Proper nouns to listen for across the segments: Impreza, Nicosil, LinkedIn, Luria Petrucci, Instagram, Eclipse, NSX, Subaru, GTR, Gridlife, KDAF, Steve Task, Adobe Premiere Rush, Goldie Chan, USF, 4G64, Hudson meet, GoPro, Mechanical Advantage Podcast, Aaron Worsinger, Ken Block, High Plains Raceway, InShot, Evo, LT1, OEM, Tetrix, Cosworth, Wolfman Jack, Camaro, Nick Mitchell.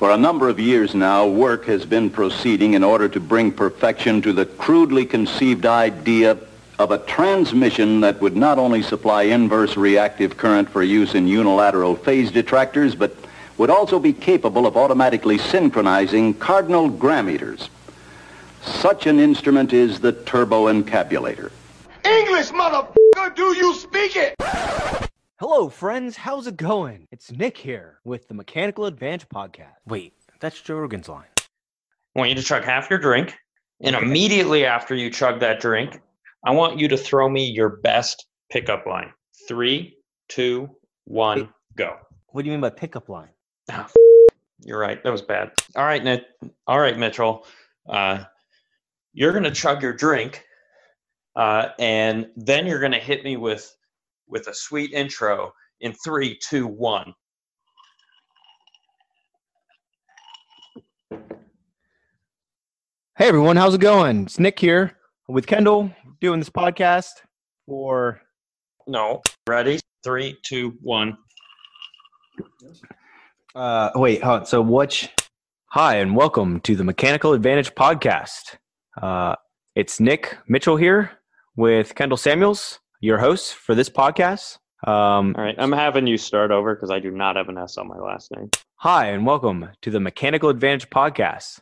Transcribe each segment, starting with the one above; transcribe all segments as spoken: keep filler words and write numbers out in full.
For a number of years now, work has been proceeding in order to bring perfection to the crudely conceived idea of a transmission that would not only supply inverse reactive current for use in unilateral phase detractors, but would also be capable of automatically synchronizing cardinal grammeters. Such an instrument is the turboencabulator. English, motherfucker, do you speak it? Hello, friends. How's it going? It's Nick here with the Mechanical Advantage Podcast. Wait, that's Joe Rogan's line. I want you to chug half your drink, and immediately after you chug that drink, I want you to throw me your best pickup line. Three, two, one, Wait, go. What do you mean by pickup line? Oh, f- you're right. That was bad. All right, Nick. All right, Mitchell. Uh, you're going to chug your drink, uh, and then you're going to hit me with with a sweet intro in three, two, one. Hey, everyone. How's it going? It's Nick here with Kendall doing this podcast for... No. Ready? Three, two, one. Uh, wait, hold on. So what... Hi, and welcome to the Mechanical Advantage Podcast. Uh, it's Nick Mitchell here with Kendall Samuels, your host for this podcast. Um, All right, I'm having you start over because I do not have an S on my last name. Hi, and welcome to the Mechanical Advantage Podcast.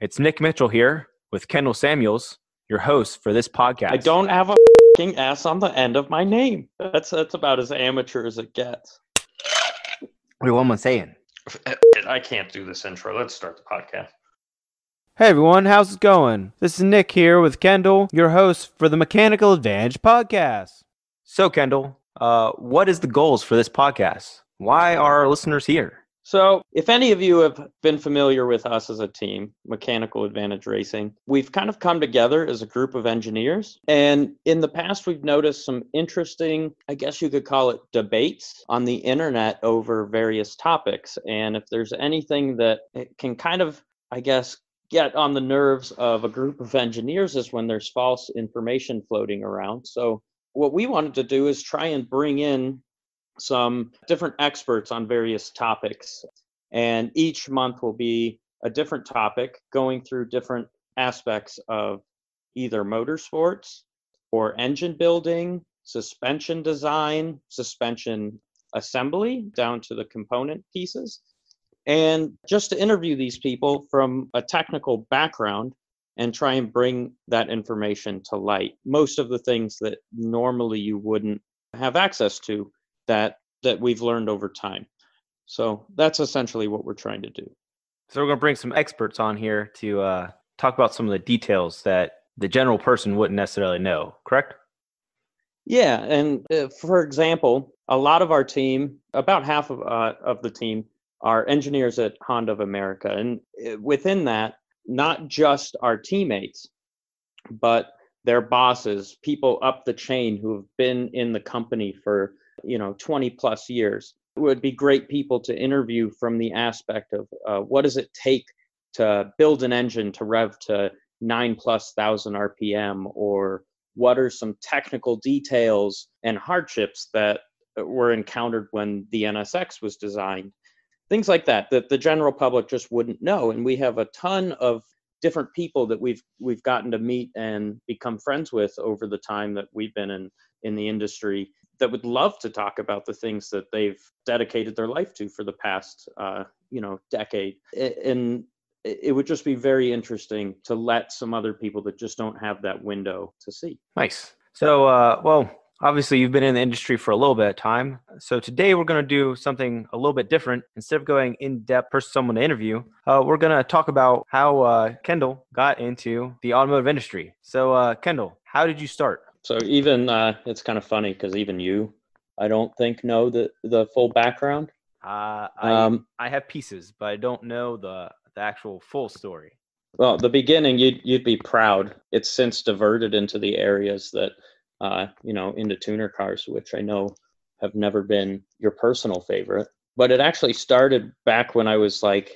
It's Nick Mitchell here with Kendall Samuels, your host for this podcast. I don't have a f***ing S on the end of my name. That's that's about as amateur as it gets. Wait, what am I saying? I can't do this intro. Let's start the podcast. Hey everyone, how's it going? This is Nick here with Kendall, your host for the Mechanical Advantage Podcast. So Kendall, uh, what is the goals for this podcast? Why are our listeners here? So if any of you have been familiar with us as a team, Mechanical Advantage Racing, we've kind of come together as a group of engineers. And in the past, we've noticed some interesting, I guess you could call it debates on the internet over various topics. And if there's anything that can kind of, I guess, get on the nerves of a group of engineers is when there's false information floating around. So what we wanted to do is try and bring in some different experts on various topics. And each month will be a different topic going through different aspects of either motorsports or engine building, suspension design, suspension assembly, down to the component pieces. And just to interview these people from a technical background and try and bring that information to light. Most of the things that normally you wouldn't have access to that that we've learned over time. So that's essentially what we're trying to do. So we're going to bring some experts on here to uh, talk about some of the details that the general person wouldn't necessarily know, correct? Yeah. And uh, for example, a lot of our team, about half of uh, of the team, our engineers at Honda of America. And within that, not just our teammates, but their bosses, people up the chain who have been in the company for, you know, twenty plus years. It would be great people to interview from the aspect of uh, what does it take to build an engine to rev to nine plus thousand R P M, or what are some technical details and hardships that were encountered when the N S X was designed. Things like that, that the general public just wouldn't know. And we have a ton of different people that we've we've gotten to meet and become friends with over the time that we've been in, in the industry that would love to talk about the things that they've dedicated their life to for the past, uh, you know, decade. And it would just be very interesting to let some other people that just don't have that window to see. Nice. So, uh, well, obviously, you've been in the industry for a little bit of time. So today we're going to do something a little bit different. Instead of going in depth for someone to interview, uh, we're going to talk about how uh, Kendall got into the automotive industry. So uh, Kendall, how did you start? So even, uh, it's kind of funny because even you, I don't think know the, the full background. Uh, I, um, I have pieces, but I don't know the, the actual full story. Well, the beginning, you'd, you'd be proud. It's since diverted into the areas that Uh, you know, into tuner cars, which I know have never been your personal favorite. But it actually started back when I was like,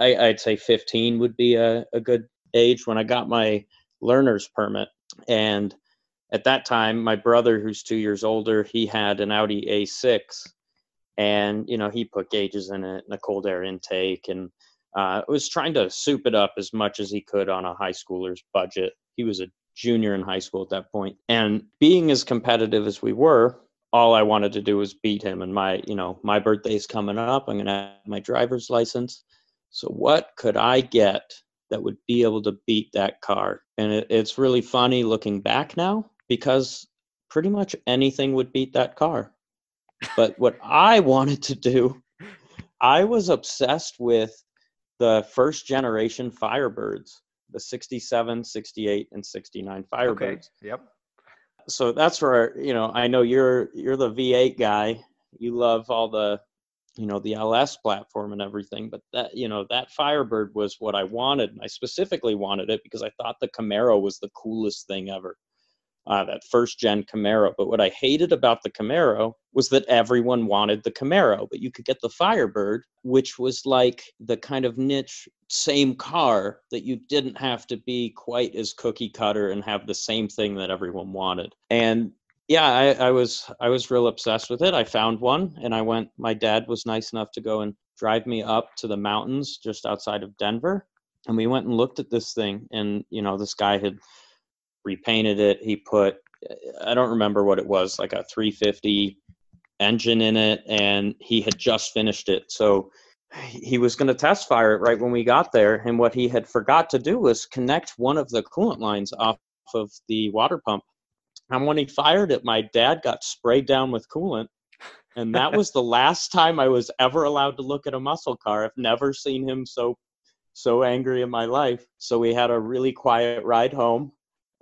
I, I'd say fifteen would be a, a good age when I got my learner's permit. And at that time, my brother, who's two years older, he had an Audi A six. And, you know, he put gauges in it and a cold air intake, and uh, was trying to soup it up as much as he could on a high schooler's budget. He was a junior in high school at that point. And being as competitive as we were, all I wanted to do was beat him. And my, you know, my birthday's coming up. I'm going to have my driver's license. So what could I get that would be able to beat that car? And it, it's really funny looking back now, because pretty much anything would beat that car. But what I wanted to do, I was obsessed with the first generation Firebirds, the sixty-seven, sixty-eight, and sixty-nine Firebirds. Okay. Yep. So that's where, you know, I know you're you're the V eight guy. You love all the, you know, the L S platform and everything. But that, you know, that Firebird was what I wanted. And I specifically wanted it because I thought the Camaro was the coolest thing ever. Uh, that first gen Camaro. But what I hated about the Camaro was that everyone wanted the Camaro, but you could get the Firebird, which was like the kind of niche same car that you didn't have to be quite as cookie cutter and have the same thing that everyone wanted. And yeah, I, I was I was real obsessed with it. I found one, and I went, my dad was nice enough to go and drive me up to the mountains just outside of Denver. And we went and looked at this thing, and you know, this guy had repainted it. He put, I don't remember what it was, like a three fifty engine in it, and he had just finished it. So he was going to test fire it right when we got there. And what he had forgot to do was connect one of the coolant lines off of the water pump. And when he fired it, my dad got sprayed down with coolant. And that was the last time I was ever allowed to look at a muscle car. I've never seen him so, so angry in my life. So we had a really quiet ride home.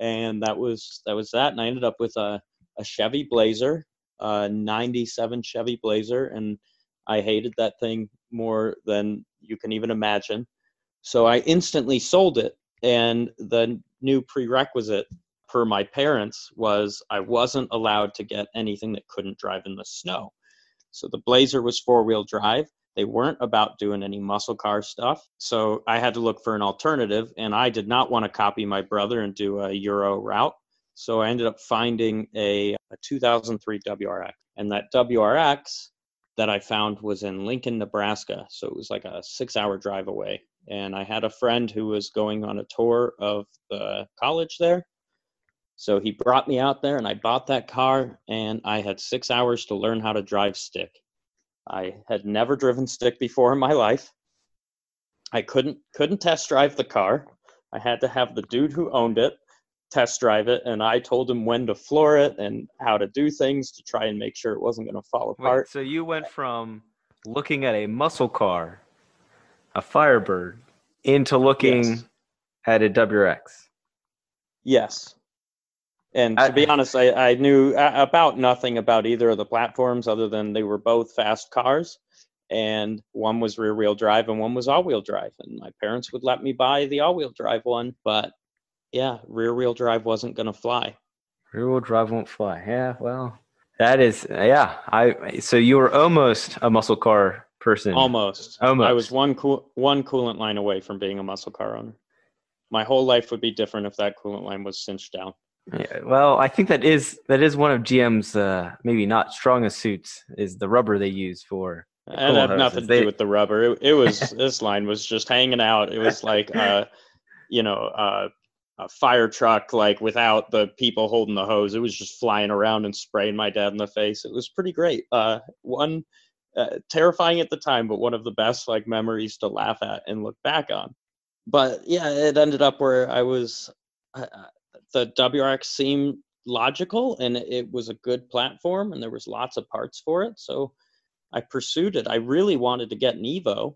And that was that was that. And I ended up with a, a Chevy Blazer, a ninety-seven Chevy Blazer. And I hated that thing more than you can even imagine. So I instantly sold it. And the new prerequisite per my parents was I wasn't allowed to get anything that couldn't drive in the snow. So the Blazer was four-wheel drive. They weren't about doing any muscle car stuff. So I had to look for an alternative, and I did not want to copy my brother and do a Euro route. So I ended up finding a, a two thousand three W R X. And that W R X that I found was in Lincoln, Nebraska. So it was like a six-hour drive away. And I had a friend who was going on a tour of the college there. So he brought me out there, and I bought that car, and I had six hours to learn how to drive stick. I had never driven stick before in my life. I couldn't couldn't test drive the car. I had to have the dude who owned it test drive it, and I told him when to floor it and how to do things to try and make sure it wasn't going to fall apart. Wait, so you went from looking at a muscle car, a Firebird, into looking yes. at a W R X. Yes. And to be honest, I, I knew about nothing about either of the platforms other than they were both fast cars, and one was rear-wheel drive and one was all-wheel drive. And my parents would let me buy the all-wheel drive one, but yeah, rear-wheel drive wasn't going to fly. Rear-wheel drive won't fly. Yeah, well, that is, yeah. I so you were almost a muscle car person. Almost. Almost. I was one cool, one coolant line away from being a muscle car owner. My whole life would be different if that coolant line was cinched down. Yeah, well, I think that is that is one of G M's uh, maybe not strongest suits is the rubber they use for. And that had nothing to they... do with the rubber. It, it was this line was just hanging out. It was like uh, you know uh, a fire truck, like without the people holding the hose. It was just flying around and spraying my dad in the face. It was pretty great. Uh, one uh, terrifying at the time, but one of the best like memories to laugh at and look back on. But yeah, it ended up where I was. I, The W R X seemed logical, and it was a good platform, and there was lots of parts for it. So I pursued it. I really wanted to get an Evo,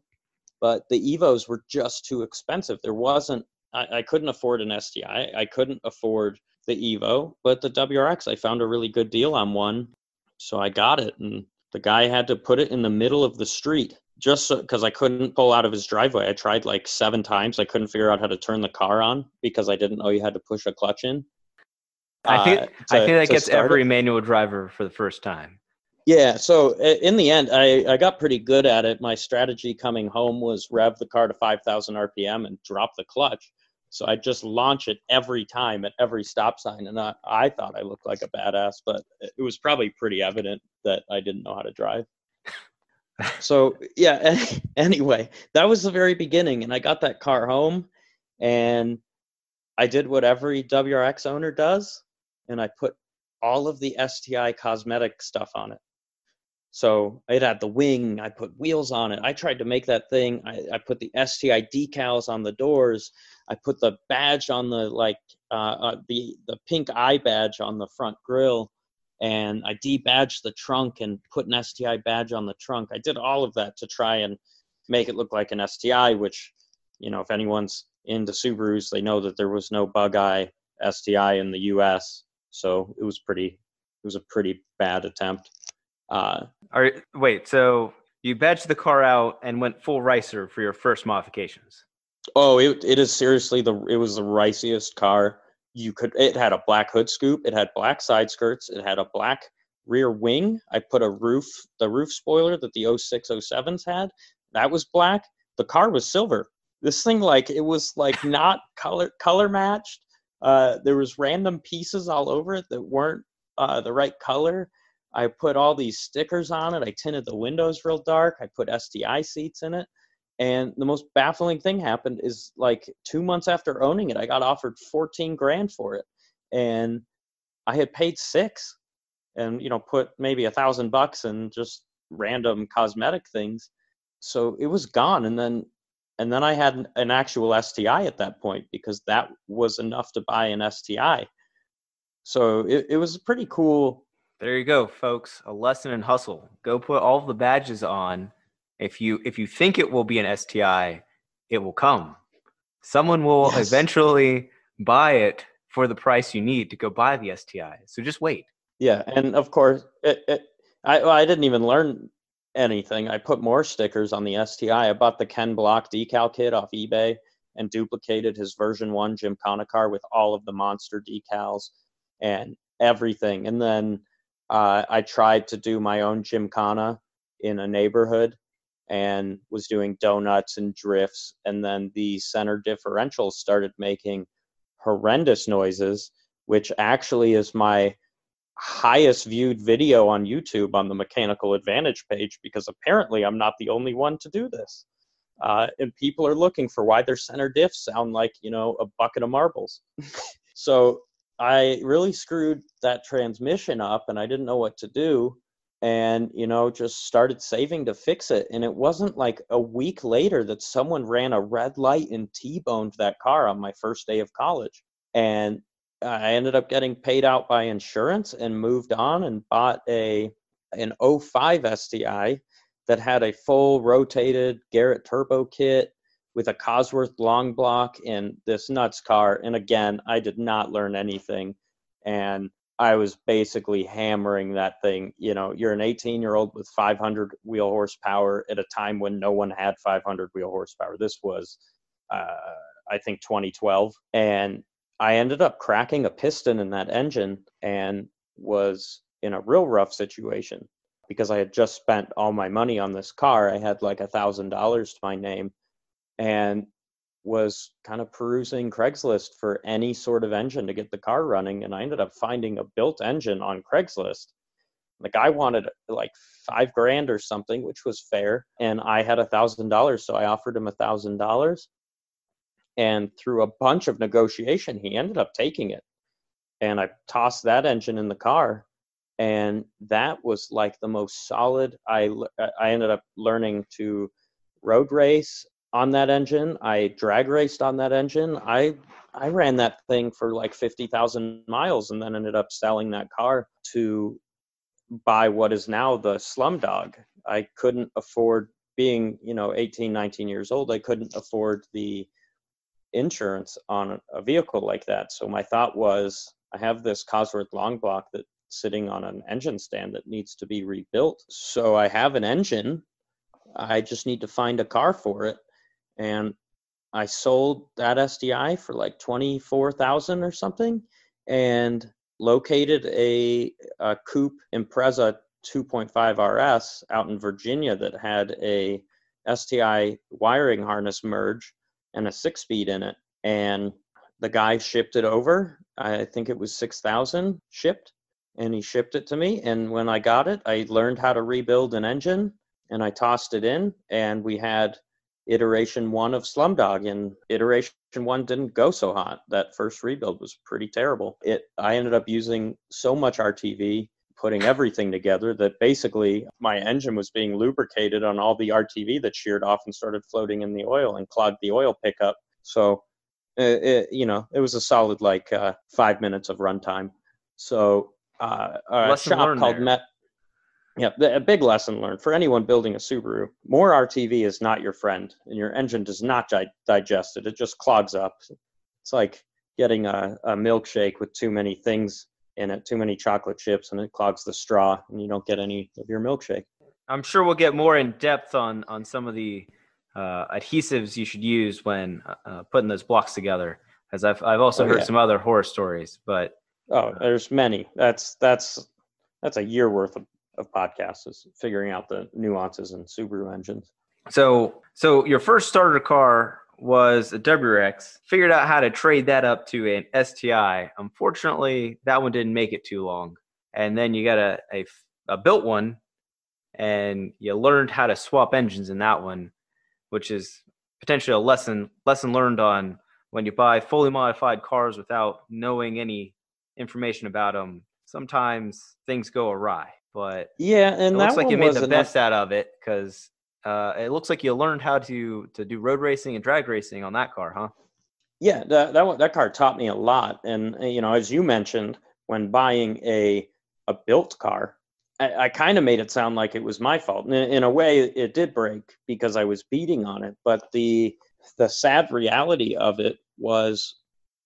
but the Evos were just too expensive. There wasn't, I, I couldn't afford an S T I. I couldn't afford the Evo, but the W R X, I found a really good deal on one. So I got it, and the guy had to put it in the middle of the street just because so, I couldn't pull out of his driveway. I tried like seven times. I couldn't figure out how to turn the car on because I didn't know you had to push a clutch in. I think uh, to, I think that gets every it. manual driver for the first time. Yeah. So in the end, I, I got pretty good at it. My strategy coming home was rev the car to five thousand R P M and drop the clutch. So I just launch it every time at every stop sign. And I, I thought I looked like a badass, but it was probably pretty evident that I didn't know how to drive. So yeah, anyway, that was the very beginning. And I got that car home and I did what every W R X owner does. And I put all of the S T I cosmetic stuff on it. So it had the wing, I put wheels on it. I tried to make that thing. I, I put the S T I decals on the doors. I put the badge on the, like uh, uh, the, the pink eye badge on the front grille. And I debadged the trunk and put an S T I badge on the trunk. I did all of that to try and make it look like an S T I, which, you know, if anyone's into Subarus, they know that there was no bug eye S T I in the U S. So it was pretty, it was a pretty bad attempt. Uh, Are, wait, so you badged the car out and went full ricer for your first modifications? Oh, it it is seriously the, it was the riciest car you could. It had a black hood scoop. It had black side skirts. It had a black rear wing. I put a roof, the roof spoiler that the oh six oh sevens had. That was black. The car was silver. This thing, like, it was like not color, color matched. Uh, there was random pieces all over it that weren't uh, the right color. I put all these stickers on it. I tinted the windows real dark. I put S T I seats in it. And the most baffling thing happened is, like, two months after owning it, I got offered fourteen grand for it. And I had paid six and, you know, put maybe a thousand bucks in just random cosmetic things. So it was gone. And then, and then I had an, an actual S T I at that point, because that was enough to buy an S T I. So it, it was pretty cool. There you go, folks. A lesson in hustle. Go put all the badges on. If you if you think it will be an S T I, it will come. Someone will yes. eventually buy it for the price you need to go buy the S T I. So just wait. Yeah, and of course, it, it, I I didn't even learn anything. I put more stickers on the S T I. I bought the Ken Block decal kit off eBay and duplicated his version one Gymkhana car with all of the monster decals and everything. And then Uh, I tried to do my own Gymkhana in a neighborhood and was doing donuts and drifts. And then the center differential started making horrendous noises, which actually is my highest viewed video on YouTube on the Mechanical Advantage page, because apparently I'm not the only one to do this. Uh, and people are looking for why their center diffs sound like, you know, a bucket of marbles. So I really screwed that transmission up and I didn't know what to do, and, you know, just started saving to fix it. And it wasn't like a week later that someone ran a red light and T-boned that car on my first day of college. And I ended up getting paid out by insurance and moved on and bought a, an oh five S T I that had a full rotated Garrett turbo kit with a Cosworth long block and this nuts car. And again, I did not learn anything. And I was basically hammering that thing. You know, you're an eighteen year old with five hundred wheel horsepower at a time when no one had five hundred wheel horsepower. This was, uh, I think twenty twelve. And I ended up cracking a piston in that engine and was in a real rough situation because I had just spent all my money on this car. I had like a thousand dollars to my name, and was kind of perusing Craigslist for any sort of engine to get the car running. And I ended up finding a built engine on Craigslist. Like, I wanted like five grand or something, which was fair. And I had a thousand dollars. So I offered him a thousand dollars, and through a bunch of negotiation, he ended up taking it. And I tossed that engine in the car. And that was like the most solid. I, I ended up learning to road race on that engine. I drag raced on that engine. I I ran that thing for like fifty thousand miles and then ended up selling that car to buy what is now the Slumdog. I couldn't afford, being, you know, eighteen, nineteen years old, I couldn't afford the insurance on a vehicle like that. So my thought was, I have this Cosworth long block that's sitting on an engine stand that needs to be rebuilt. So I have an engine. I just need to find a car for it. And I sold that S T I for like twenty-four thousand or something, and located a, a coupe Impreza two point five R S out in Virginia that had a S T I wiring harness merge and a six speed in it. And the guy shipped it over. I think it was six thousand shipped, and he shipped it to me. And when I got it, I learned how to rebuild an engine. and I tossed it in, and we had iteration one of Slumdog, and iteration one didn't go so hot. That first rebuild was pretty terrible. It I ended up using so much R T V, putting everything together, that basically my engine was being lubricated on all the R T V that sheared off and started floating in the oil and clogged the oil pickup. So, it, it, you know, it was a solid like uh, five minutes of runtime. So uh, a shop called Met. Yeah, a big lesson learned for anyone building a Subaru. More R T V is not your friend, and your engine does not di- digest it. It just clogs up. It's like getting a, a milkshake with too many things in it, too many chocolate chips, and it clogs the straw, and you don't get any of your milkshake. I'm sure we'll get more in depth on on some of the uh, adhesives you should use when uh, putting those blocks together, as I've I've also oh, heard yeah. some other horror stories. But oh, there's many. That's that's that's a year worth of. of podcasts is figuring out the nuances in Subaru engines. So, so your first starter car was a W R X, figured out how to trade that up to an S T I. Unfortunately, that one didn't make it too long. And then you got a, a, a built one, and you learned how to swap engines in that one, which is potentially a lesson, lesson learned on when you buy fully modified cars without knowing any information about them. Sometimes things go awry. But yeah, and it looks like you made the best out of it, because uh, it looks like you learned how to to do road racing and drag racing on that car, huh? Yeah, that that, that car taught me a lot. And, you know, as you mentioned, when buying a a built car, I, I kind of made it sound like it was my fault. And in, in a way, it did break because I was beating on it. But the the sad reality of it was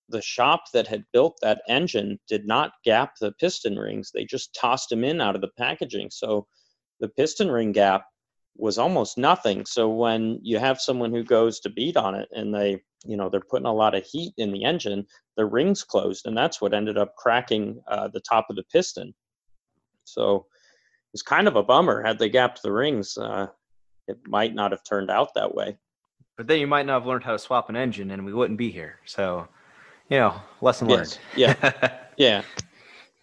the shop that had built that engine did not gap the piston rings. They just tossed them in out of the packaging. So the piston ring gap was almost nothing. So when you have someone who goes to beat on it and they, you know, they're putting a lot of heat in the engine, the rings closed, and that's what ended up cracking uh, the top of the piston. So it's kind of a bummer. Had they gapped the rings, uh, it might not have turned out that way. But then you might not have learned how to swap an engine, and we wouldn't be here. So... you know, lesson learned. Yes. Yeah. yeah.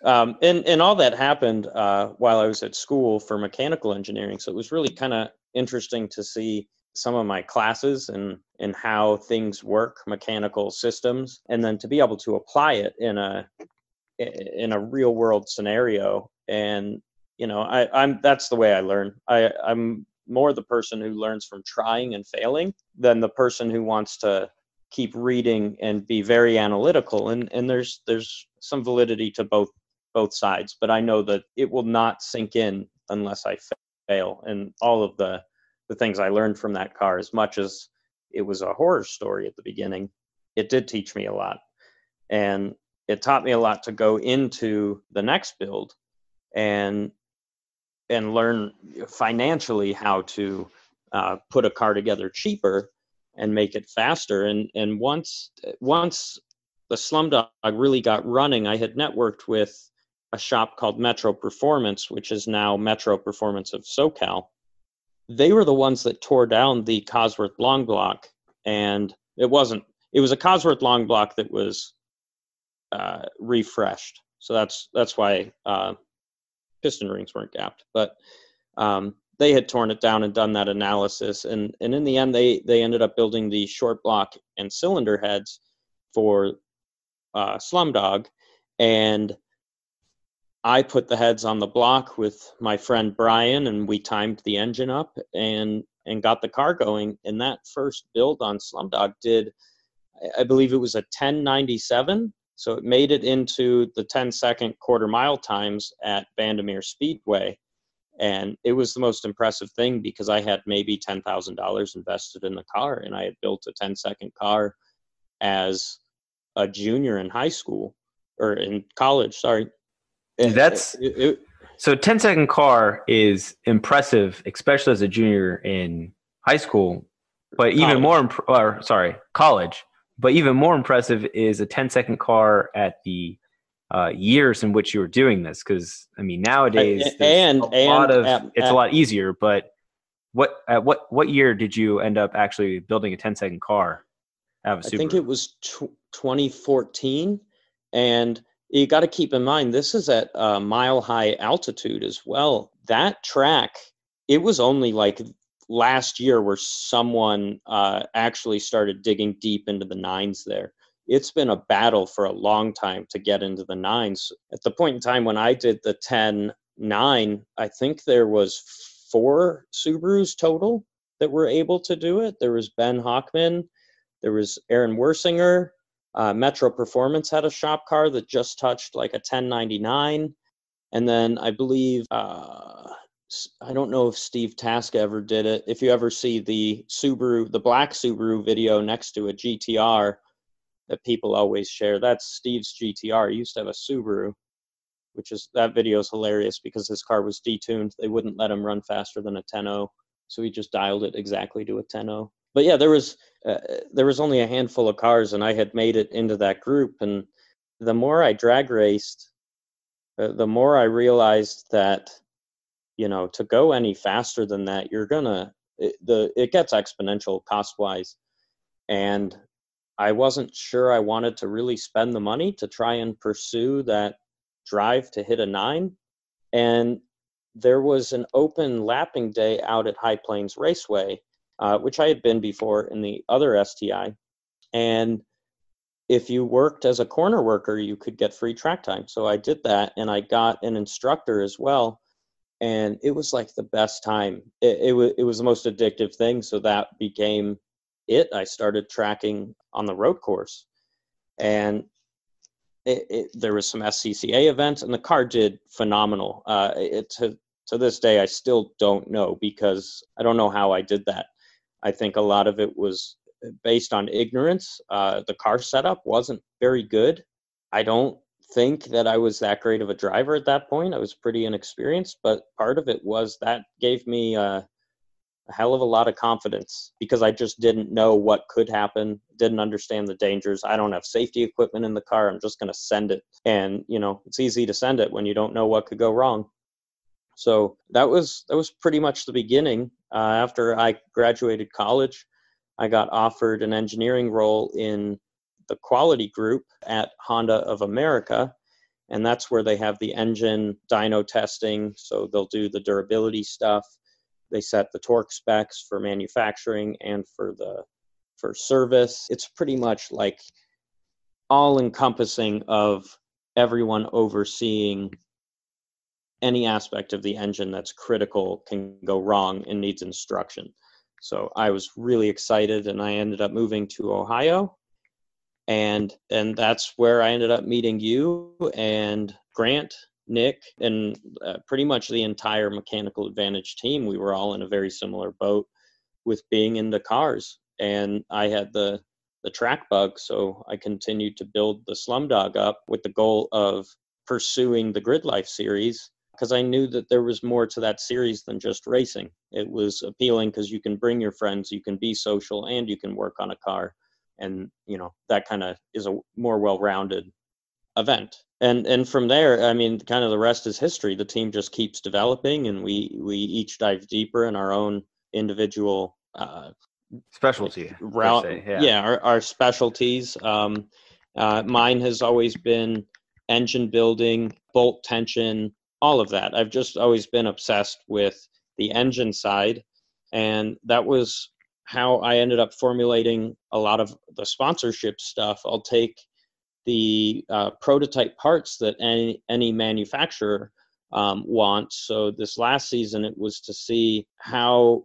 Um, and, and all that happened uh, while I was at school for mechanical engineering. So it was really kind of interesting to see some of my classes and, and how things work, mechanical systems, and then to be able to apply it in a, in a real world scenario. And, you know, I, I'm, that's the way I learn. I, I'm more the person who learns from trying and failing than the person who wants to keep reading and be very analytical. And, and there's there's some validity to both both sides, but I know that it will not sink in unless I fail. And all of the, the things I learned from that car, as much as it was a horror story at the beginning, it did teach me a lot. And it taught me a lot to go into the next build and and learn financially how to uh, put a car together cheaper and make it faster. And and once once the Slumdog really got running, I had networked with a shop called Metro Performance, which is now Metro Performance of SoCal. They were the ones that tore down the Cosworth long block, and it wasn't. It was a Cosworth long block that was uh, refreshed. So that's that's why uh, piston rings weren't gapped. But um, they had torn it down and done that analysis. And, and in the end, they, they ended up building the short block and cylinder heads for uh, Slumdog. And I put the heads on the block with my friend Brian, and we timed the engine up and, and got the car going. And that first build on Slumdog did, I believe it was a ten ninety-seven. So it made it into the ten second quarter mile times at Vandermeer Speedway. And it was the most impressive thing because I had maybe ten thousand dollars invested in the car, and I had built a ten second car as a junior in high school or in college. Sorry. That's it, it, so ten second car is impressive, especially as a junior in high school, but college. even more, imp- or sorry, college, but even more impressive is a ten second car at the Uh, years in which you were doing this, because I mean nowadays and, a and, lot of at, it's at, a lot easier. But what at what what year did you end up actually building a ten second car out of a Subaru? I think it was twenty fourteen, and you got to keep in mind this is at a mile high altitude as well. That track it was only like last year where someone uh, actually started digging deep into the nines there. It's been a battle for a long time to get into the nines. At the point in time when I did the ten nine, I think there was four Subarus total that were able to do it. There was Ben Hockman, there was Aaron Worsinger, uh, Metro Performance had a shop car that just touched like a ten ninety-nine. And then I believe, uh, I don't know if Steve Task ever did it. If you ever see the Subaru, the black Subaru video next to a G T R, that people always share. That's Steve's G T R. He used to have a Subaru, which is, that video is hilarious because his car was detuned. They wouldn't let him run faster than a ten oh. So he just dialed it exactly to a ten oh. But yeah, there was, uh, there was only a handful of cars and I had made it into that group. And the more I drag raced, uh, the more I realized that, you know, to go any faster than that, you're gonna, it, the, it gets exponential cost wise. And I wasn't sure I wanted to really spend the money to try and pursue that drive to hit a nine. And there was an open lapping day out at High Plains Raceway, uh, which I had been before in the other S T I. And if you worked as a corner worker, you could get free track time. So I did that and I got an instructor as well. And it was like the best time. It, it, was, it was the most addictive thing. So that became it. I started tracking on the road course, and it, it, there was some S C C A events, and the car did phenomenal. Uh, it, to to this day, I still don't know, because I don't know how I did that. I think a lot of it was based on ignorance. Uh, the car setup wasn't very good. I don't think that I was that great of a driver at that point. I was pretty inexperienced, but part of it was that gave me uh, a hell of a lot of confidence, because I just didn't know what could happen, didn't understand the dangers. I don't have safety equipment in the car. I'm just going to send it. And, you know, it's easy to send it when you don't know what could go wrong. So that was, that was pretty much the beginning. Uh, after I graduated college, I got offered an engineering role in the quality group at Honda of America. And that's where they have the engine dyno testing. So they'll do the durability stuff. They set the torque specs for manufacturing and for the for service. It's pretty much like all encompassing of everyone overseeing any aspect of the engine that's critical, can go wrong, and needs instruction. So I was really excited, and I ended up moving to Ohio. And and that's where I ended up meeting you and Grant, Nick, and uh, pretty much the entire Mechanical Advantage team. We were all in a very similar boat with being into cars. And I had the, the track bug, so I continued to build the Slumdog up with the goal of pursuing the Gridlife series, because I knew that there was more to that series than just racing. It was appealing because you can bring your friends, you can be social, and you can work on a car. And, you know, that kind of is a more well-rounded event. And and from there, I mean, kind of the rest is history. The team just keeps developing, and we, we each dive deeper in our own individual uh, specialty. Route, say, yeah, yeah our, our specialties. Um, uh, mine has always been engine building, bolt tension, all of that. I've just always been obsessed with the engine side, and that was how I ended up formulating a lot of the sponsorship stuff. I'll take the uh, prototype parts that any, any manufacturer um, wants. So this last season, it was to see how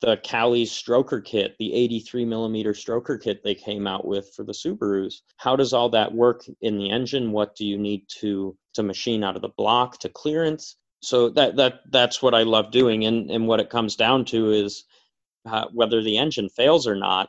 the Cali stroker kit, the eighty-three millimeter stroker kit they came out with for the Subarus, how does all that work in the engine? What do you need to to machine out of the block to clearance? So that that that's what I love doing. And, and what it comes down to is uh, whether the engine fails or not,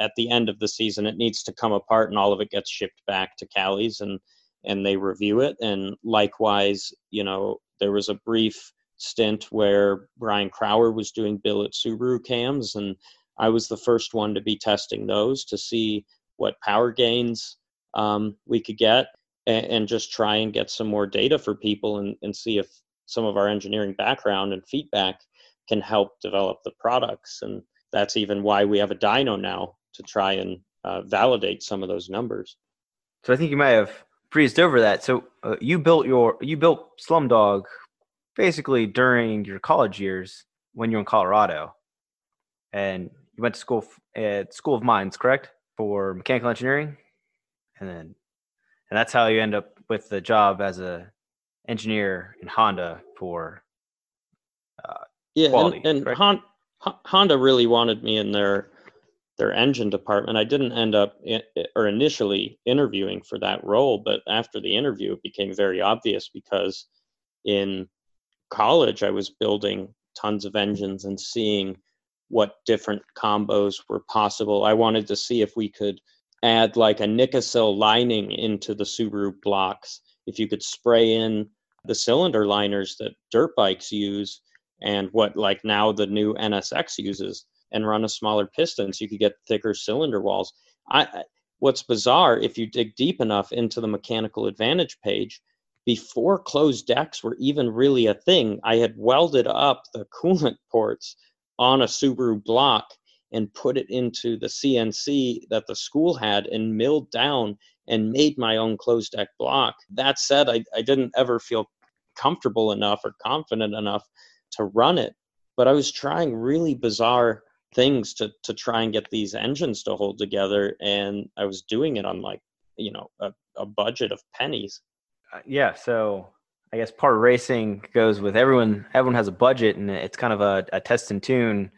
at the end of the season, it needs to come apart, and all of it gets shipped back to Cali's, and, and they review it. And likewise, you know, there was a brief stint where Brian Crower was doing billet Subaru cams, and I was the first one to be testing those to see what power gains um, we could get, and, and just try and get some more data for people, and, and see if some of our engineering background and feedback can help develop the products. And that's even why we have a dyno now, to try and uh, validate some of those numbers. So I think you may have breezed over that. So uh, you built your, you built Slumdog basically during your college years when you're in Colorado, and you went to school at School of Mines, correct, for mechanical engineering, and then and that's how you end up with the job as a engineer in Honda for uh, yeah, quality. And, and Hon- Honda really wanted me in their their engine department. I didn't end up in, or initially interviewing for that role, but after the interview, it became very obvious because in college, I was building tons of engines and seeing what different combos were possible. I wanted to see if we could add like a Nicosil lining into the Subaru blocks, if you could spray in the cylinder liners that dirt bikes use and what like now the new N S X uses and run a smaller piston so you could get thicker cylinder walls. I, what's bizarre, if you dig deep enough into the Mechanical Advantage page, before closed decks were even really a thing, I had welded up the coolant ports on a Subaru block and put it into the C N C that the school had and milled down and made my own closed deck block. That said, I, I didn't ever feel comfortable enough or confident enough to run it, but I was trying really bizarre things to to try and get these engines to hold together, and I was doing it on like, you know, a, a budget of pennies. Uh, yeah, so I guess part of racing goes with everyone. Everyone has a budget, and it's kind of a, a test and tune,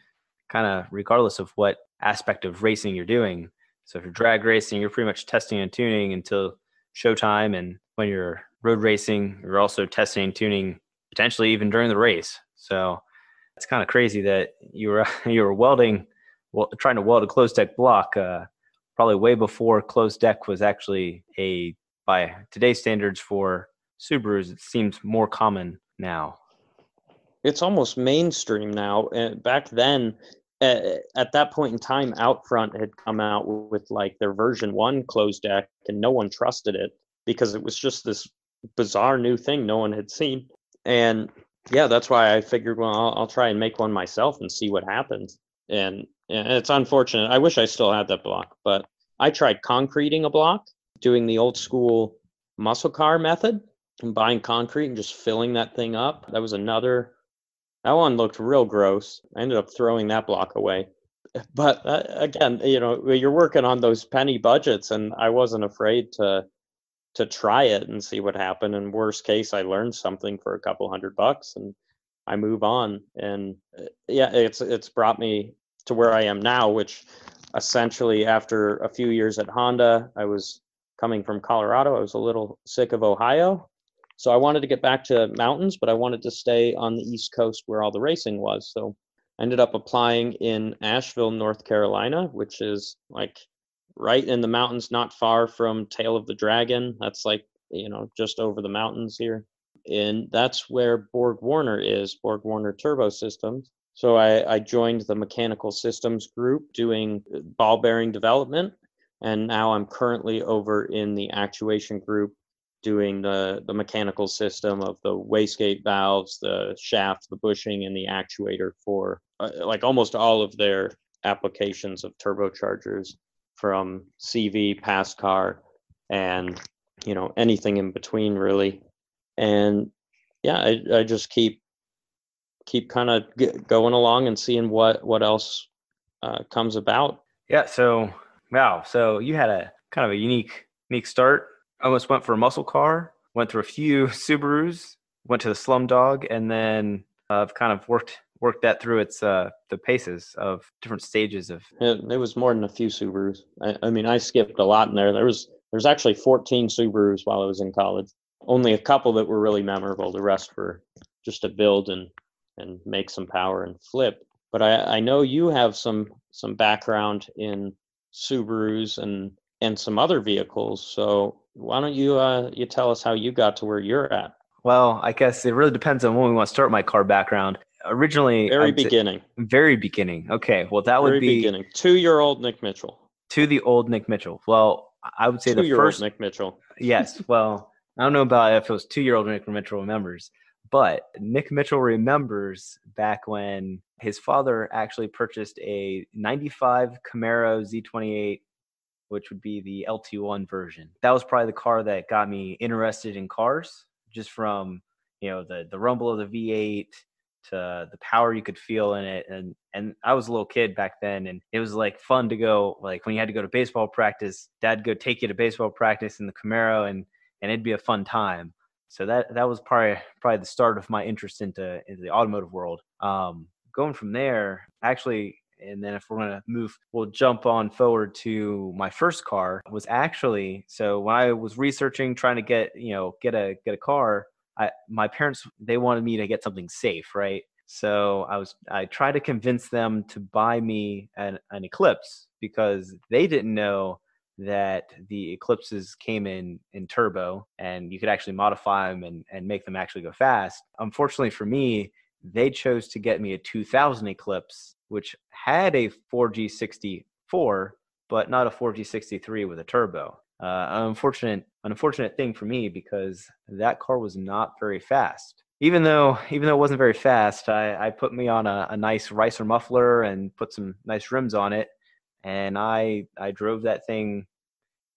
kind of regardless of what aspect of racing you're doing. So if you're drag racing, you're pretty much testing and tuning until showtime. And when you're road racing, you're also testing and tuning potentially even during the race. So it's kind of crazy that you were you were welding, well, trying to weld a closed deck block, uh, probably way before closed deck was actually a, by today's standards for Subarus, it seems more common now. It's almost mainstream now. And back then, at that point in time, Outfront had come out with like their version one closed deck, and no one trusted it because it was just this bizarre new thing no one had seen. And yeah, that's why I figured, well, I'll, I'll try and make one myself and see what happens. And, and it's unfortunate. I wish I still had that block, but I tried concreting a block, doing the old school muscle car method and buying concrete and just filling that thing up. That was another. That one looked real gross. I ended up throwing that block away. But uh, again, you know, you're working on those penny budgets, and I wasn't afraid to to try it and see what happened. And worst case, I learned something for a couple hundred bucks, and I move on. And uh, yeah, it's it's brought me to where I am now, which essentially after a few years at Honda, I was coming from Colorado. I was a little sick of Ohio. So I wanted to get back to mountains, but I wanted to stay on the East Coast where all the racing was. So I ended up applying in Asheville, North Carolina, which is like right in the mountains, not far from Tail of the Dragon. That's like, you know, just over the mountains here. And that's where BorgWarner is, BorgWarner Turbo Systems. So I, I joined the mechanical systems group doing ball bearing development. And now I'm currently over in the actuation group doing the, the mechanical system of the wastegate valves, the shaft, the bushing, and the actuator for uh, like almost all of their applications of turbochargers, from C V, pass car, and, you know, anything in between really. And yeah, I, I just keep keep kind of g- going along and seeing what, what else uh, comes about. Yeah, so, wow. So you had a kind of a unique, unique start. Almost went for a muscle car, went through a few Subarus, went to the Slumdog, and then I've uh, kind of worked worked that through its uh, the paces of different stages of. It, it was more than a few Subarus. I, I mean, I skipped a lot in there. There was there's actually fourteen Subarus while I was in college. Only a couple that were really memorable. The rest were just to build and and make some power and flip. But I, I know you have some some background in Subarus and and some other vehicles, so. Why don't you uh, you tell us how you got to where you're at? Well, I guess it really depends on when we want to start my car background. Originally, very beginning, very beginning. Okay, well that would be beginning. Two-year-old Nick Mitchell. To the old Nick Mitchell. Well, I would say the first Nick Mitchell. Yes. Well, I don't know about if it was two-year-old Nick Mitchell remembers, but Nick Mitchell remembers back when his father actually purchased a ninety-five Camaro Z twenty-eight. Which would be the L T one version. That was probably the car that got me interested in cars, just from you know, the the rumble of the V eight to the power you could feel in it. And, and I was a little kid back then, and it was like fun to go, like when you had to go to baseball practice, Dad'd go take you to baseball practice in the Camaro, and, and it'd be a fun time. So that, that was probably, probably the start of my interest into, into the automotive world. Um, going from there, actually, and then if we're going to move, we'll jump on forward to my first car was actually, so when I was researching, trying to get, you know, get a, get a car, I, my parents, they wanted me to get something safe, right? So I was, I tried to convince them to buy me an, an Eclipse, because they didn't know that the Eclipses came in in turbo, and you could actually modify them and, and make them actually go fast. Unfortunately for me, they chose to get me a two thousand Eclipse, which had a four G sixty-four, but not a four G sixty-three with a turbo. Uh, an unfortunate, an unfortunate thing for me, because that car was not very fast. Even though, even though it wasn't very fast, I, I put me on a, a nice ricer muffler and put some nice rims on it, and I, I drove that thing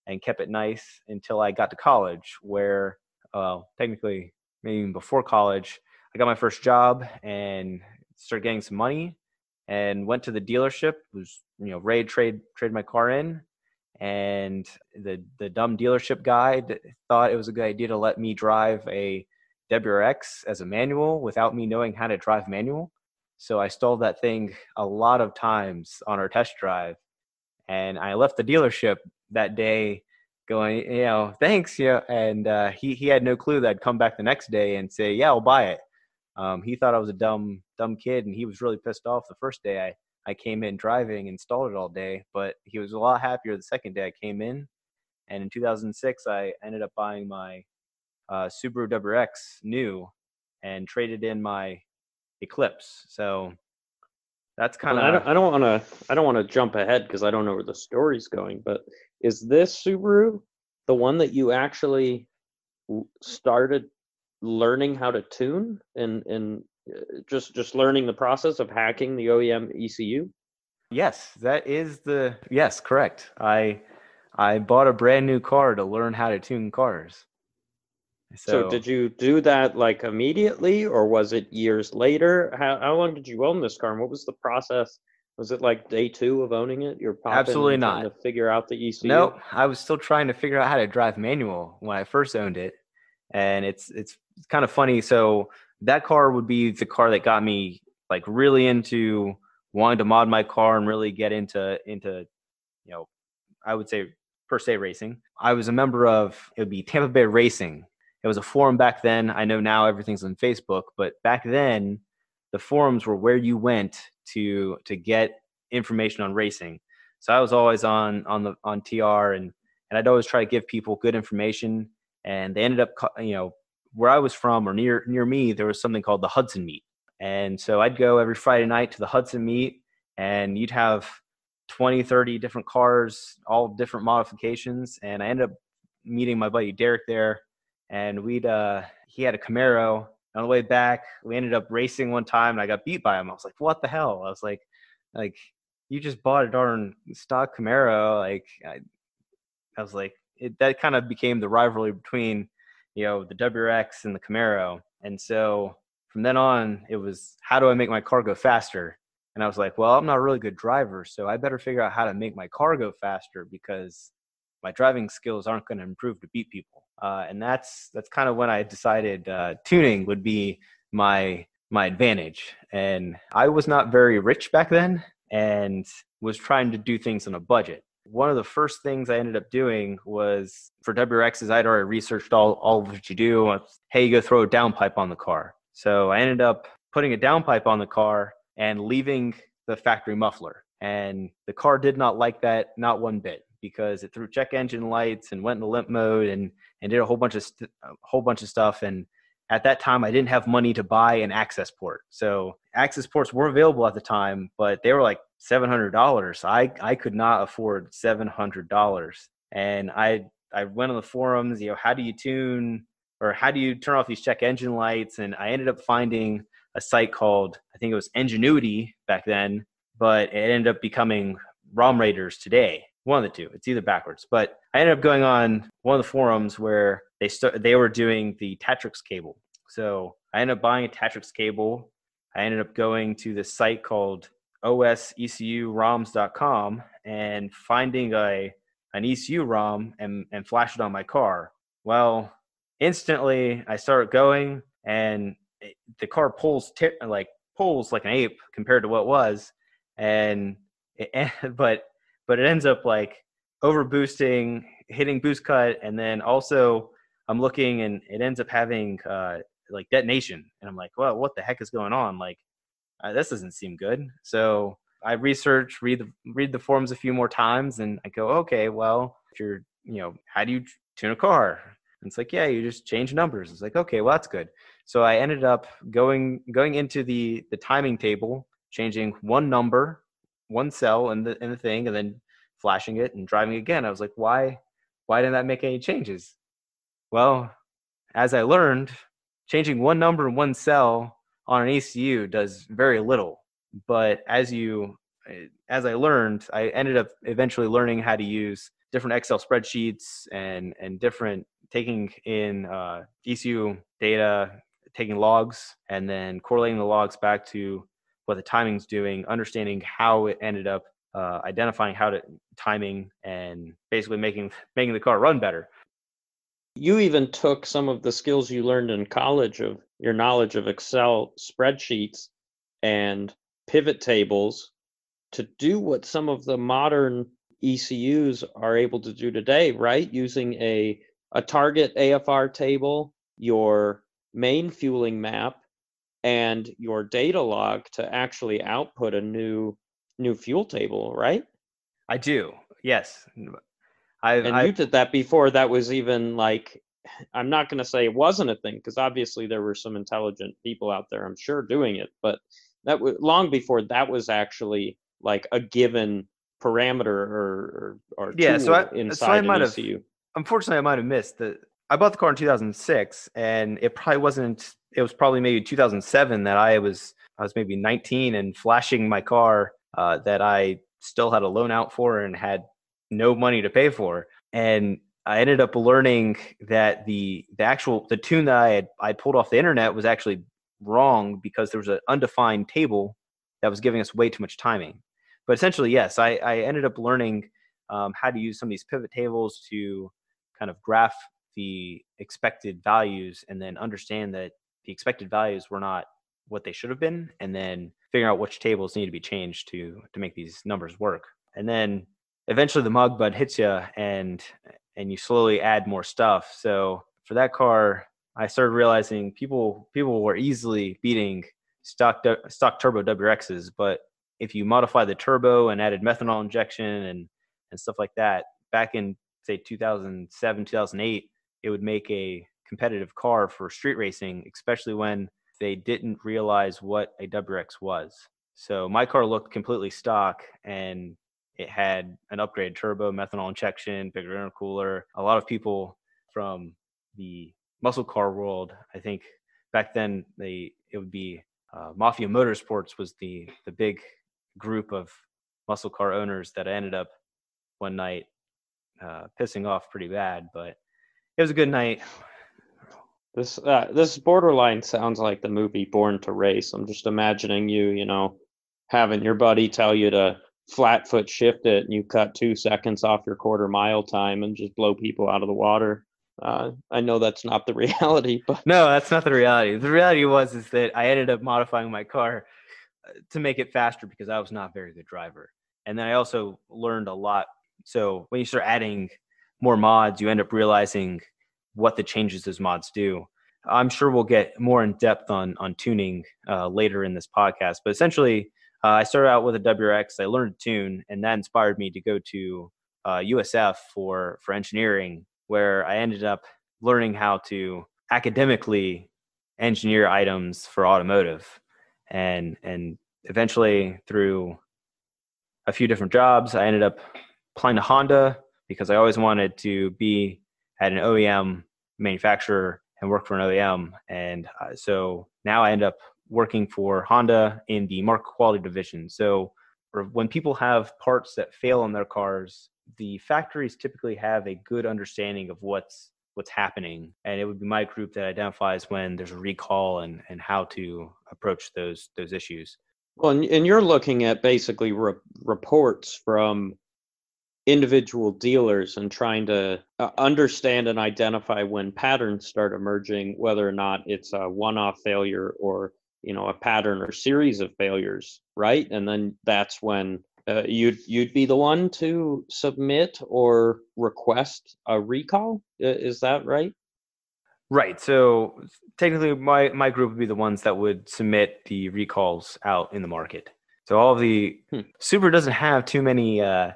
and kept it nice until I got to college, where, uh, technically, maybe even before college, I got my first job and started getting some money, and went to the dealership. Was you know, Ray trade trade my car in. And the the dumb dealership guy d- thought it was a good idea to let me drive a W R X as a manual without me knowing how to drive manual. So I stole that thing a lot of times on our test drive. And I left the dealership that day going, you know, thanks. You know, and uh, he, he had no clue that I'd come back the next day and say, yeah, I'll buy it. Um, he thought I was a dumb, dumb kid, and he was really pissed off the first day I I came in driving, installed it all day, but he was a lot happier the second day I came in. And in two thousand six, I ended up buying my uh, Subaru W R X new and traded in my Eclipse. So that's kind of... Well, I don't want to I don't want to jump ahead because I don't know where the story's going, but is this Subaru the one that you actually started learning how to tune and and... Just just learning the process of hacking the O E M E C U? Yes, that is the, yes, correct. I I bought a brand new car to learn how to tune cars. So, so did you do that like immediately, or was it years later? How, how long did you own this car, and what was the process? Was it like day two of owning it? You're popping absolutely not to figure out the E C U? No, I was still trying to figure out how to drive manual when I first owned it. And it's it's kind of funny. So that car would be the car that got me like really into wanting to mod my car and really get into, into, you know, I would say per se racing. I was a member of, it would be Tampa Bay Racing. It was a forum back then. I know now everything's on Facebook, but back then the forums were where you went to, to get information on racing. So I was always on, on the, on T R, and, and I'd always try to give people good information, and they ended up, you know, where I was from, or near near me, there was something called the Hudson meet. And so I'd go every Friday night to the Hudson meet, and you'd have twenty, thirty different cars, all different modifications. And I ended up meeting my buddy Derek there, and we'd uh, he had a Camaro. On the way back, we ended up racing one time, and I got beat by him. I was like, what the hell? I was like, like you just bought a darn stock Camaro. Like I, I was like, it, that kind of became the rivalry between, you know, the W R X and the Camaro. And so from then on, it was, how do I make my car go faster? And I was like, well, I'm not a really good driver, so I better figure out how to make my car go faster, because my driving skills aren't going to improve to beat people. Uh, and that's that's kind of when I decided uh, tuning would be my my advantage. And I was not very rich back then, and was trying to do things on a budget. One of the first things I ended up doing was, for W R Xs, I'd already researched all, all of what you do. Hey, you go throw a downpipe on the car. So I ended up putting a downpipe on the car and leaving the factory muffler. And the car did not like that, not one bit, because it threw check engine lights and went into limp mode, and, and did a whole bunch of st- a whole bunch of stuff. And at that time, I didn't have money to buy an access port. So access ports were available at the time, but they were like seven hundred dollars. I, I could not afford seven hundred dollars. And I I went on the forums, you know, how do you tune, or how do you turn off these check engine lights? And I ended up finding a site called, I think it was Ingenuity back then, but it ended up becoming ROM Raiders today. One of the two. It's either backwards. But I ended up going on one of the forums where they st- they were doing the Tetrix cable. So I ended up buying a Tetrix cable. I ended up going to this site called O S E C U ROMs dot com and finding a an E C U ROM and, and flash it on my car. Well, instantly I started going and it, the car pulls t- like pulls like an ape compared to what it was. And it, but but it ends up like over boosting, hitting boost cut, and then also I'm looking and it ends up having uh, like detonation. And I'm like, well, what the heck is going on? Like, uh, this doesn't seem good. So I research, read the, read the forums a few more times, and I go, okay, well, if you're, you know, how do you tune a car? And it's like, yeah, you just change numbers. It's like, okay, well, that's good. So I ended up going going into the the timing table, changing one number, one cell in the in the thing, and then flashing it and driving again. I was like, why why didn't that make any changes? Well, as I learned, changing one number and one cell on an E C U does very little. But as you, as I learned, I ended up eventually learning how to use different Excel spreadsheets and and different taking in uh, E C U data, taking logs, and then correlating the logs back to what the timing's doing, understanding how it ended up uh, identifying how to timing and basically making making the car run better. You even took some of the skills you learned in college of your knowledge of Excel spreadsheets and pivot tables to do what some of the modern E C Us are able to do today, right? Using a, a target A F R table, your main fueling map, and your data log to actually output a new new fuel table, right? I do, yes. I, and I, you did that before that was even like, I'm not going to say it wasn't a thing, because obviously there were some intelligent people out there, I'm sure, doing it. But that was long before that was actually like a given parameter or or, or yeah, tool so I, inside so I might an have, E C U. Unfortunately, I might have missed that. I bought the car in two thousand six, and it probably wasn't. It was probably maybe two thousand seven that I was I was maybe nineteen and flashing my car uh, that I still had a loan out for and had no money to pay for. And I ended up learning that the the actual the tune that I had I pulled off the internet was actually wrong, because there was an undefined table that was giving us way too much timing. But essentially, yes, I, I ended up learning um, how to use some of these pivot tables to kind of graph the expected values and then understand that the expected values were not what they should have been, and then figuring out which tables need to be changed to to make these numbers work. And then eventually the mug bug hits you and and you slowly add more stuff. So for that car, I started realizing people people were easily beating stock stock turbo W R Xs, but if you modify the turbo and added methanol injection and and stuff like that, back in say two thousand seven, two thousand eight, it would make a competitive car for street racing, especially when they didn't realize what a W R X was. So my car looked completely stock, and it had an upgraded turbo, methanol injection, bigger intercooler. A lot of people from the muscle car world, I think back then they it would be uh, Mafia Motorsports was the the big group of muscle car owners that I ended up one night uh, pissing off pretty bad. But it was a good night. This uh, this borderline sounds like the movie Born to Race. I'm just imagining you, you know, having your buddy tell you to flat foot shift it, and you cut two seconds off your quarter mile time and just blow people out of the water. Uh, I know that's not the reality, but no, that's not the reality. The reality was is that I ended up modifying my car to make it faster because I was not a very good driver. And then I also learned a lot. So when you start adding more mods, you end up realizing what the changes those mods do. I'm sure we'll get more in depth on on tuning uh, later in this podcast, but essentially, Uh, I started out with a W R X. I learned to tune, and that inspired me to go to uh, U S F for, for engineering, where I ended up learning how to academically engineer items for automotive. And and eventually, through a few different jobs, I ended up applying to Honda because I always wanted to be at an O E M manufacturer and work for an O E M. And uh, so now I end up working for Honda in the market quality division. So when people have parts that fail on their cars, the factories typically have a good understanding of what's what's happening. And it would be my group that identifies when there's a recall and, and how to approach those those issues. Well, and, and you're looking at basically re- reports from individual dealers and trying to uh, understand and identify when patterns start emerging, whether or not it's a one-off failure or, you know, a pattern or series of failures, right? And then that's when uh, you'd you'd be the one to submit or request a recall. Is that right? Right. So technically, my, my group would be the ones that would submit the recalls out in the market. So all of the hmm. Subaru doesn't have too many uh,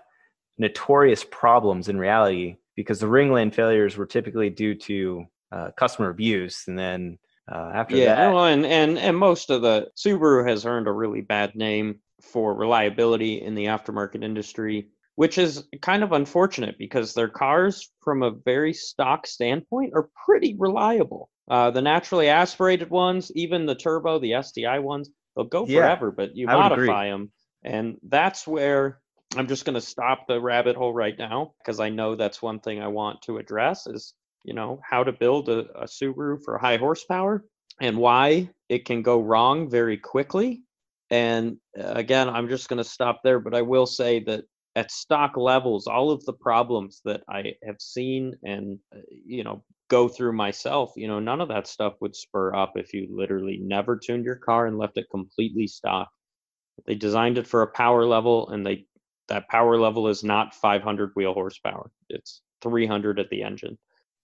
notorious problems in reality, because the ring lane failures were typically due to uh, customer abuse, and then uh, after yeah, that, well, and and and most of the Subaru has earned a really bad name for reliability in the aftermarket industry, which is kind of unfortunate because their cars, from a very stock standpoint, are pretty reliable. Uh, the naturally aspirated ones, even the turbo, the S T I ones, they'll go yeah, forever, but you I modify them. And that's where I'm just going to stop the rabbit hole right now, because I know that's one thing I want to address is, you know, how to build a, a Subaru for high horsepower and why it can go wrong very quickly. And again, I'm just going to stop there, but I will say that at stock levels, all of the problems that I have seen and, you know, go through myself, you know, none of that stuff would spur up if you literally never tuned your car and left it completely stock. They designed it for a power level, and they that power level is not five hundred wheel horsepower. It's three hundred at the engine.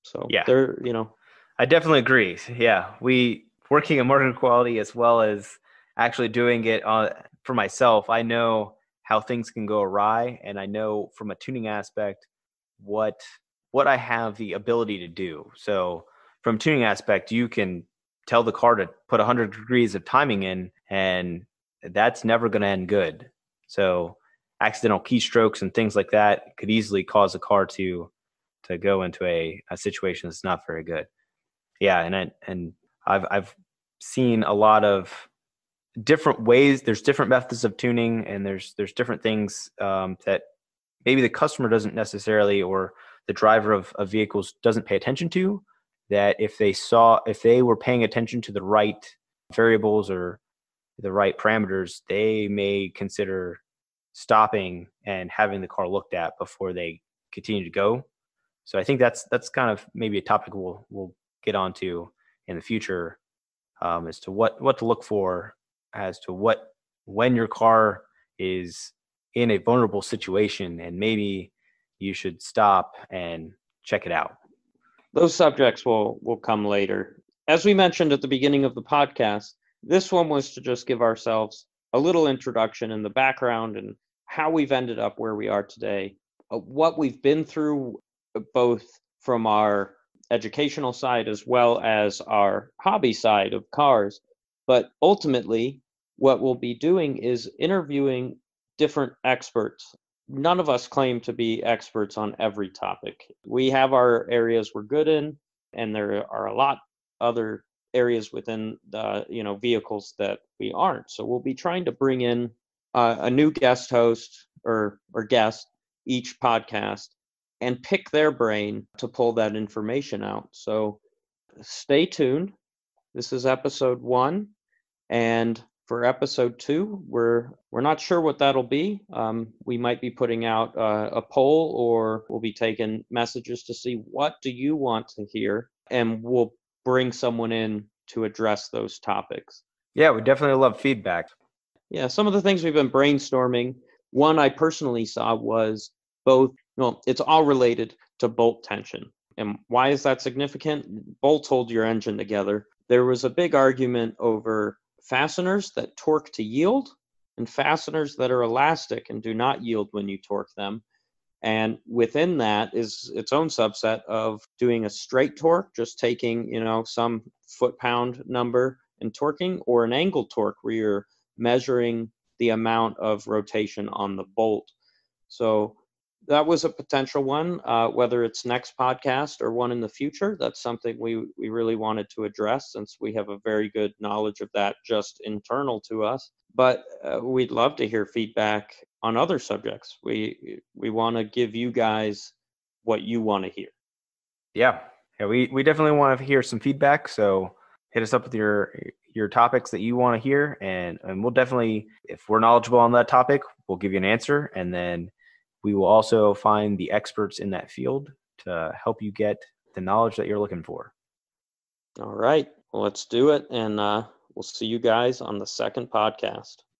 So yeah, they're, you know, I definitely agree. Yeah. We working in market quality as well as actually doing it on, for myself, I know how things can go awry. And I know from a tuning aspect, what, what I have the ability to do. So from tuning aspect, you can tell the car to put a hundred degrees of timing in, and that's never going to end good. So accidental keystrokes and things like that could easily cause a car to, to go into a, a situation that's not very good. Yeah. And I, and I've, I've seen a lot of different ways. There's different methods of tuning, and there's there's different things um, that maybe the customer doesn't necessarily, or the driver of, of vehicles doesn't pay attention to, that if they saw, if they were paying attention to the right variables or the right parameters, they may consider stopping and having the car looked at before they continue to go. So I think that's that's kind of maybe a topic we'll we'll get onto in the future, um, as to what what to look for, as to what when your car is in a vulnerable situation, and maybe you should stop and check it out. Those subjects will will come later. As we mentioned at the beginning of the podcast, this one was to just give ourselves a little introduction in the background and how we've ended up where we are today, what we've been through, both from our educational side as well as our hobby side of cars. But ultimately, what we'll be doing is interviewing different experts. None of us claim to be experts on every topic. We have our areas we're good in, and there are a lot other areas within the, you know, vehicles that we aren't. So we'll be trying to bring in uh, a new guest host or or guest each podcast and pick their brain to pull that information out. So stay tuned. This is episode one, and for episode two, we're we're not sure what that'll be. Um, we might be putting out uh, a poll, or we'll be taking messages to see what do you want to hear, and we'll bring someone in to address those topics. Yeah, we definitely love feedback. Yeah, some of the things we've been brainstorming. One I personally saw was both, well, it's all related to bolt tension. And why is that significant? Bolts hold your engine together. There was a big argument over fasteners that torque to yield and fasteners that are elastic and do not yield when you torque them. And within that is its own subset of doing a straight torque, just taking, you know, some foot-pound number and torquing, or an angle torque where you're measuring the amount of rotation on the bolt. So that was a potential one, uh, whether it's next podcast or one in the future. That's something we, we really wanted to address, since we have a very good knowledge of that just internal to us. But uh, we'd love to hear feedback on other subjects. We we want to give you guys what you want to hear. Yeah, yeah, we, we definitely want to hear some feedback. So hit us up with your your topics that you want to hear, and, and we'll definitely, if we're knowledgeable on that topic, we'll give you an answer. And then we will also find the experts in that field to help you get the knowledge that you're looking for. All right. Well, let's do it. And uh, we'll see you guys on the second podcast.